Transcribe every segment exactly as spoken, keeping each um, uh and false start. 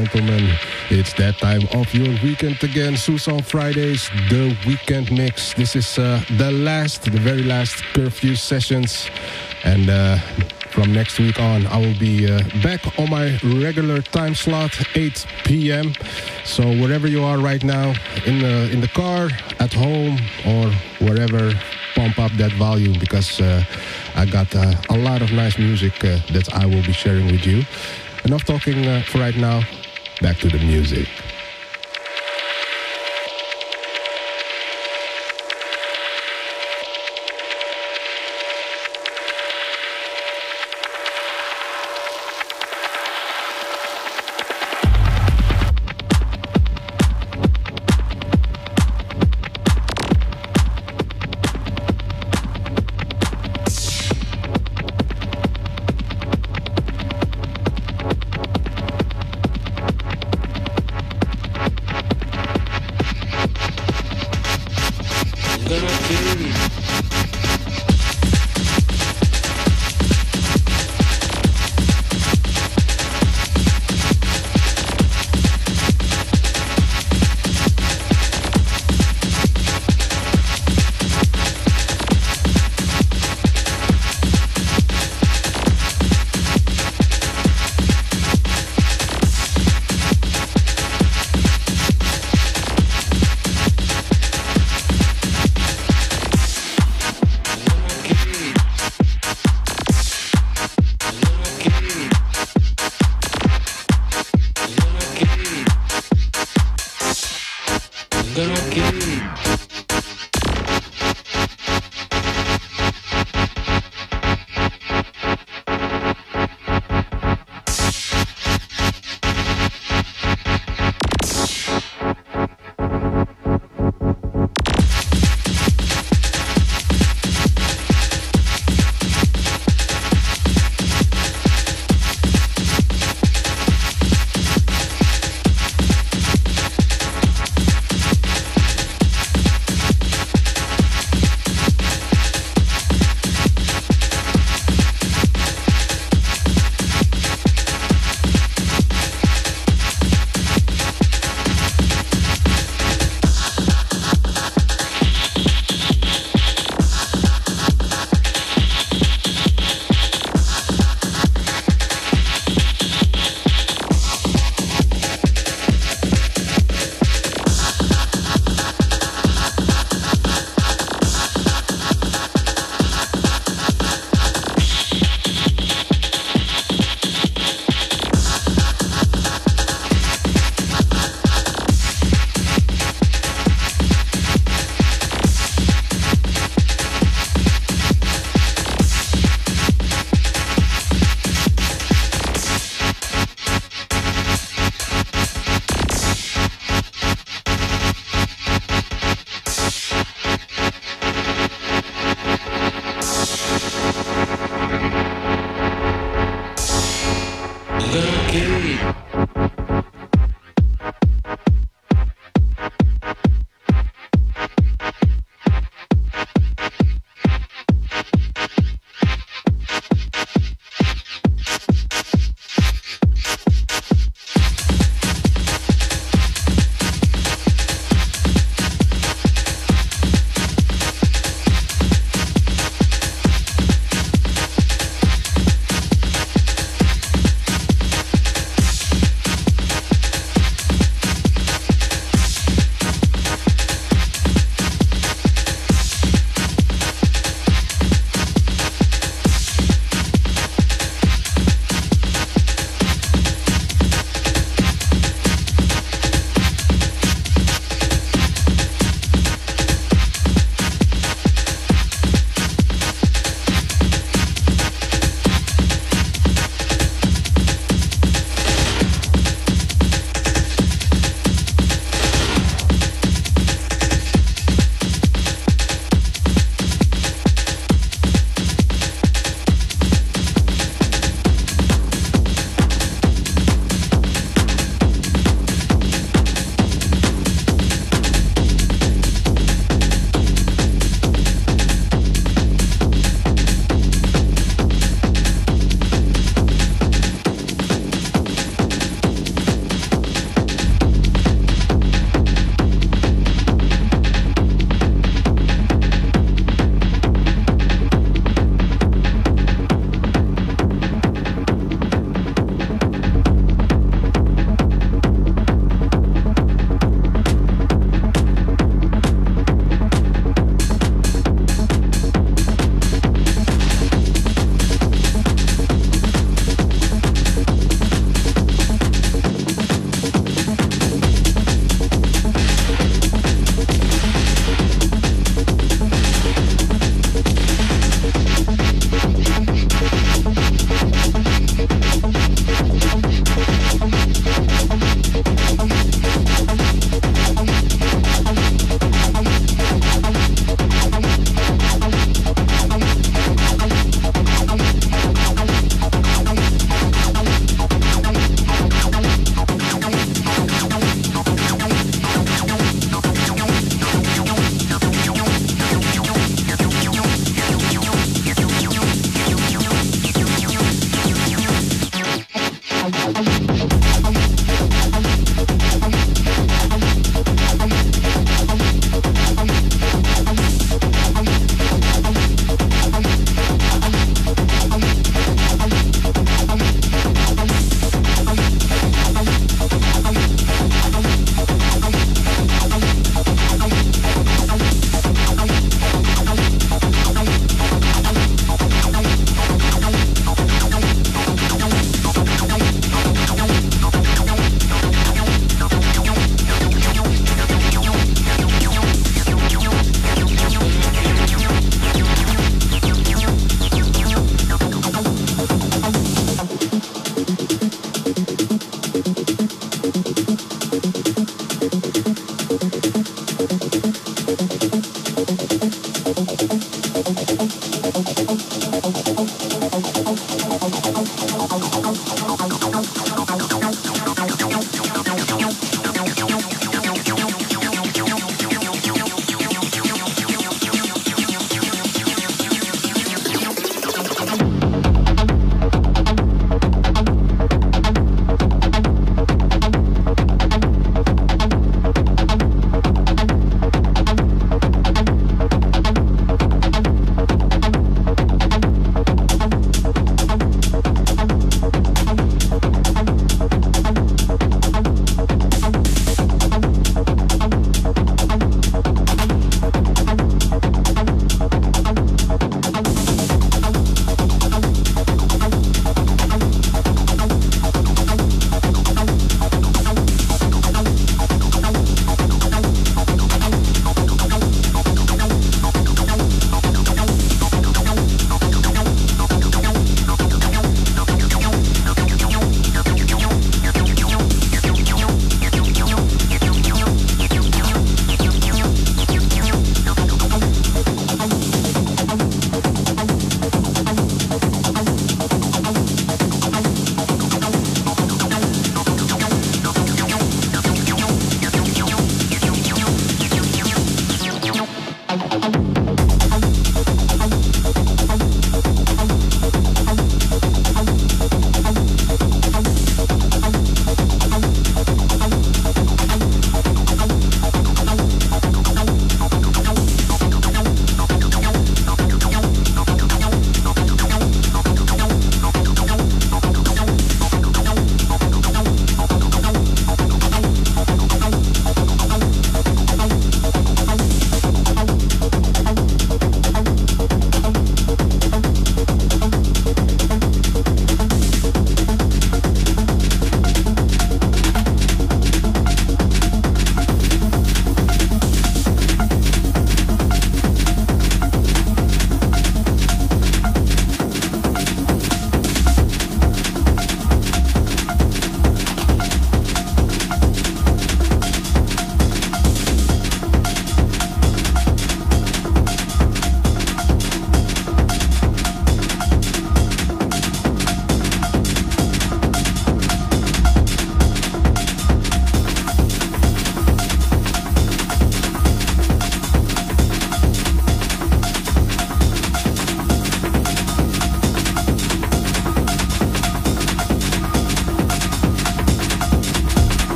gentlemen, it's that time of your weekend again. Susan Fridays, the weekend mix. This is uh, the last, the very last curfew sessions. And uh, from next week on, I will be uh, back on my regular time slot, eight p m So wherever you are right now, in the, in the car, at home, or wherever, pump up that volume, because uh, I got uh, a lot of nice music uh, that I will be sharing with you. Enough talking uh, for right now. Back to the music.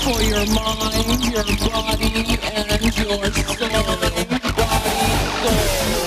for your mind, your body, and your soul. Body, soul. No.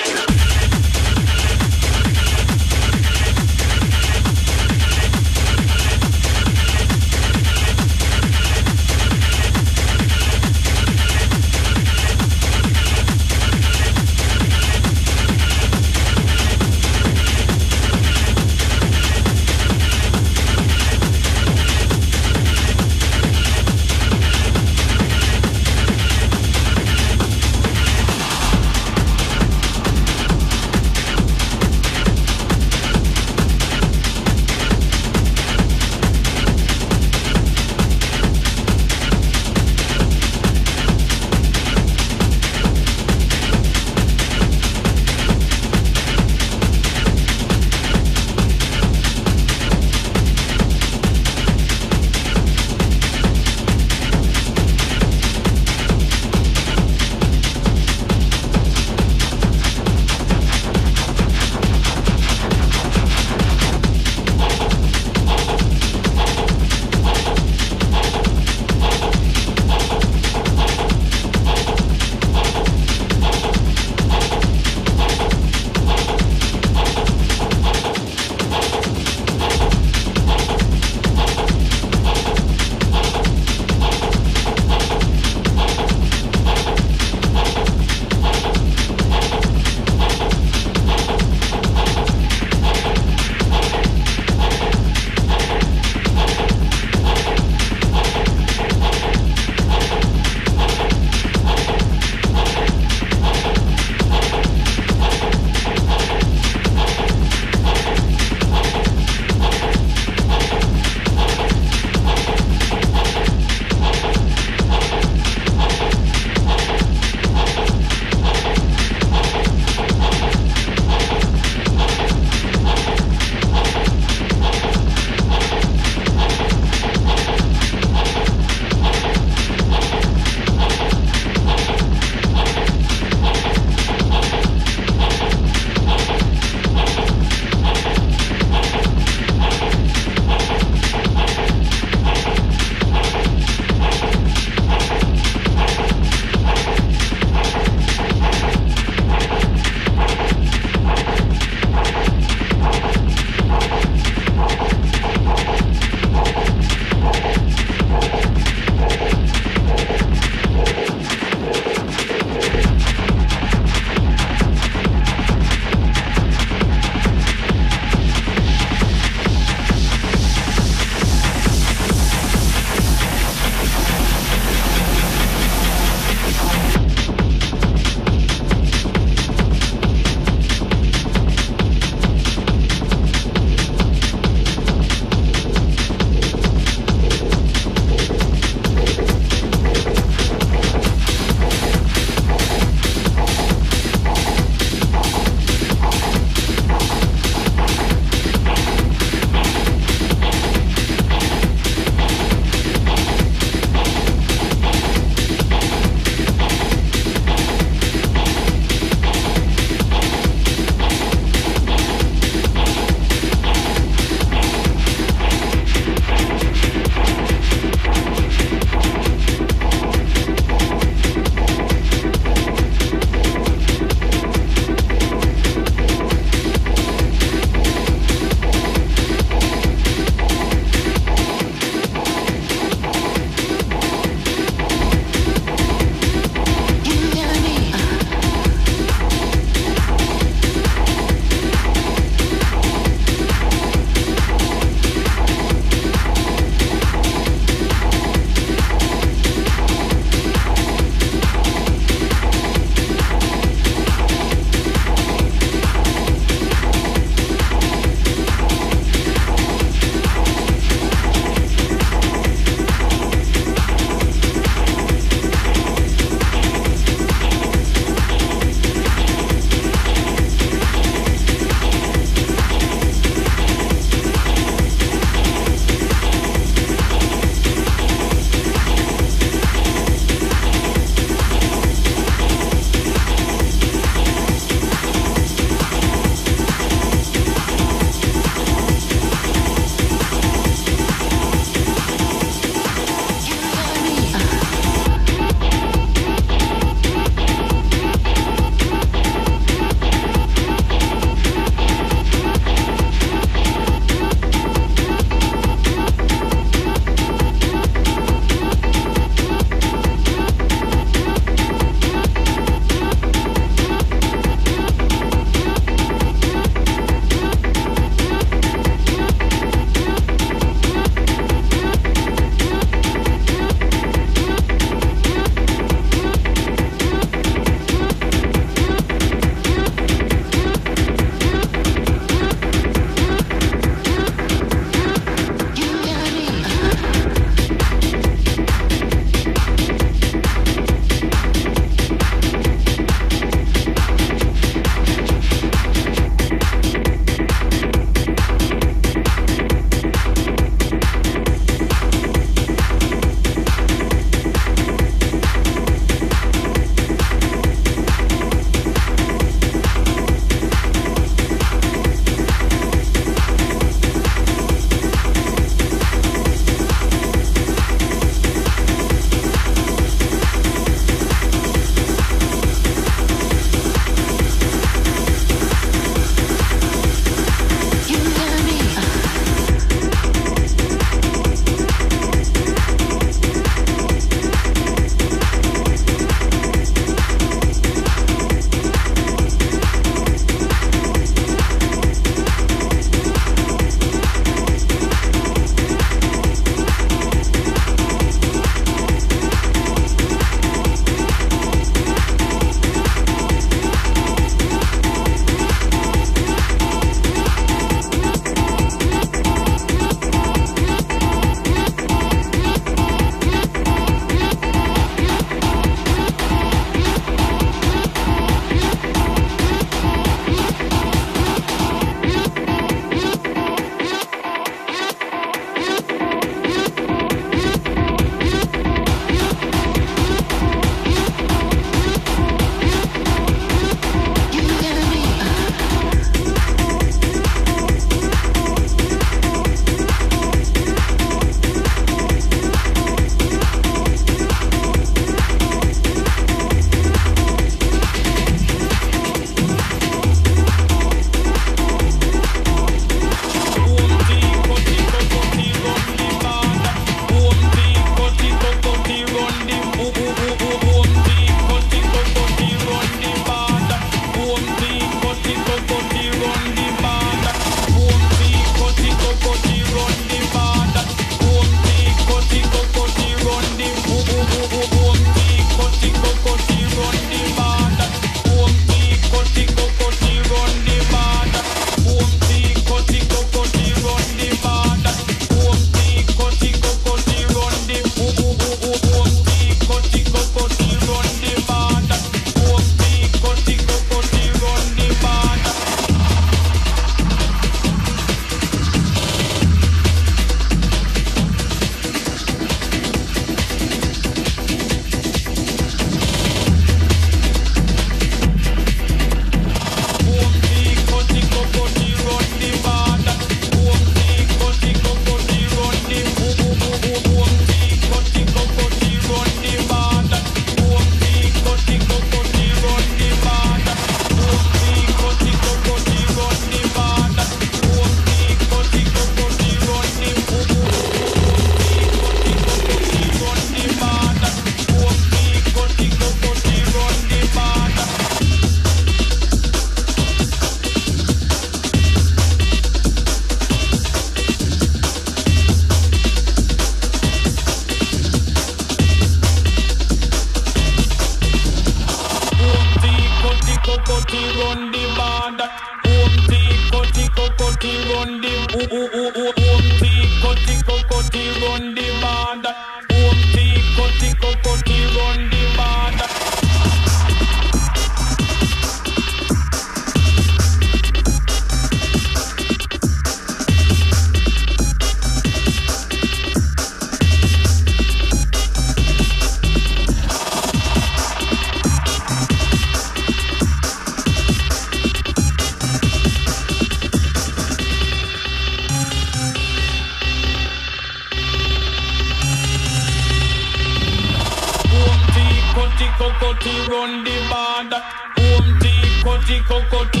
to run the border. Home tea, cutty, cocoa tea.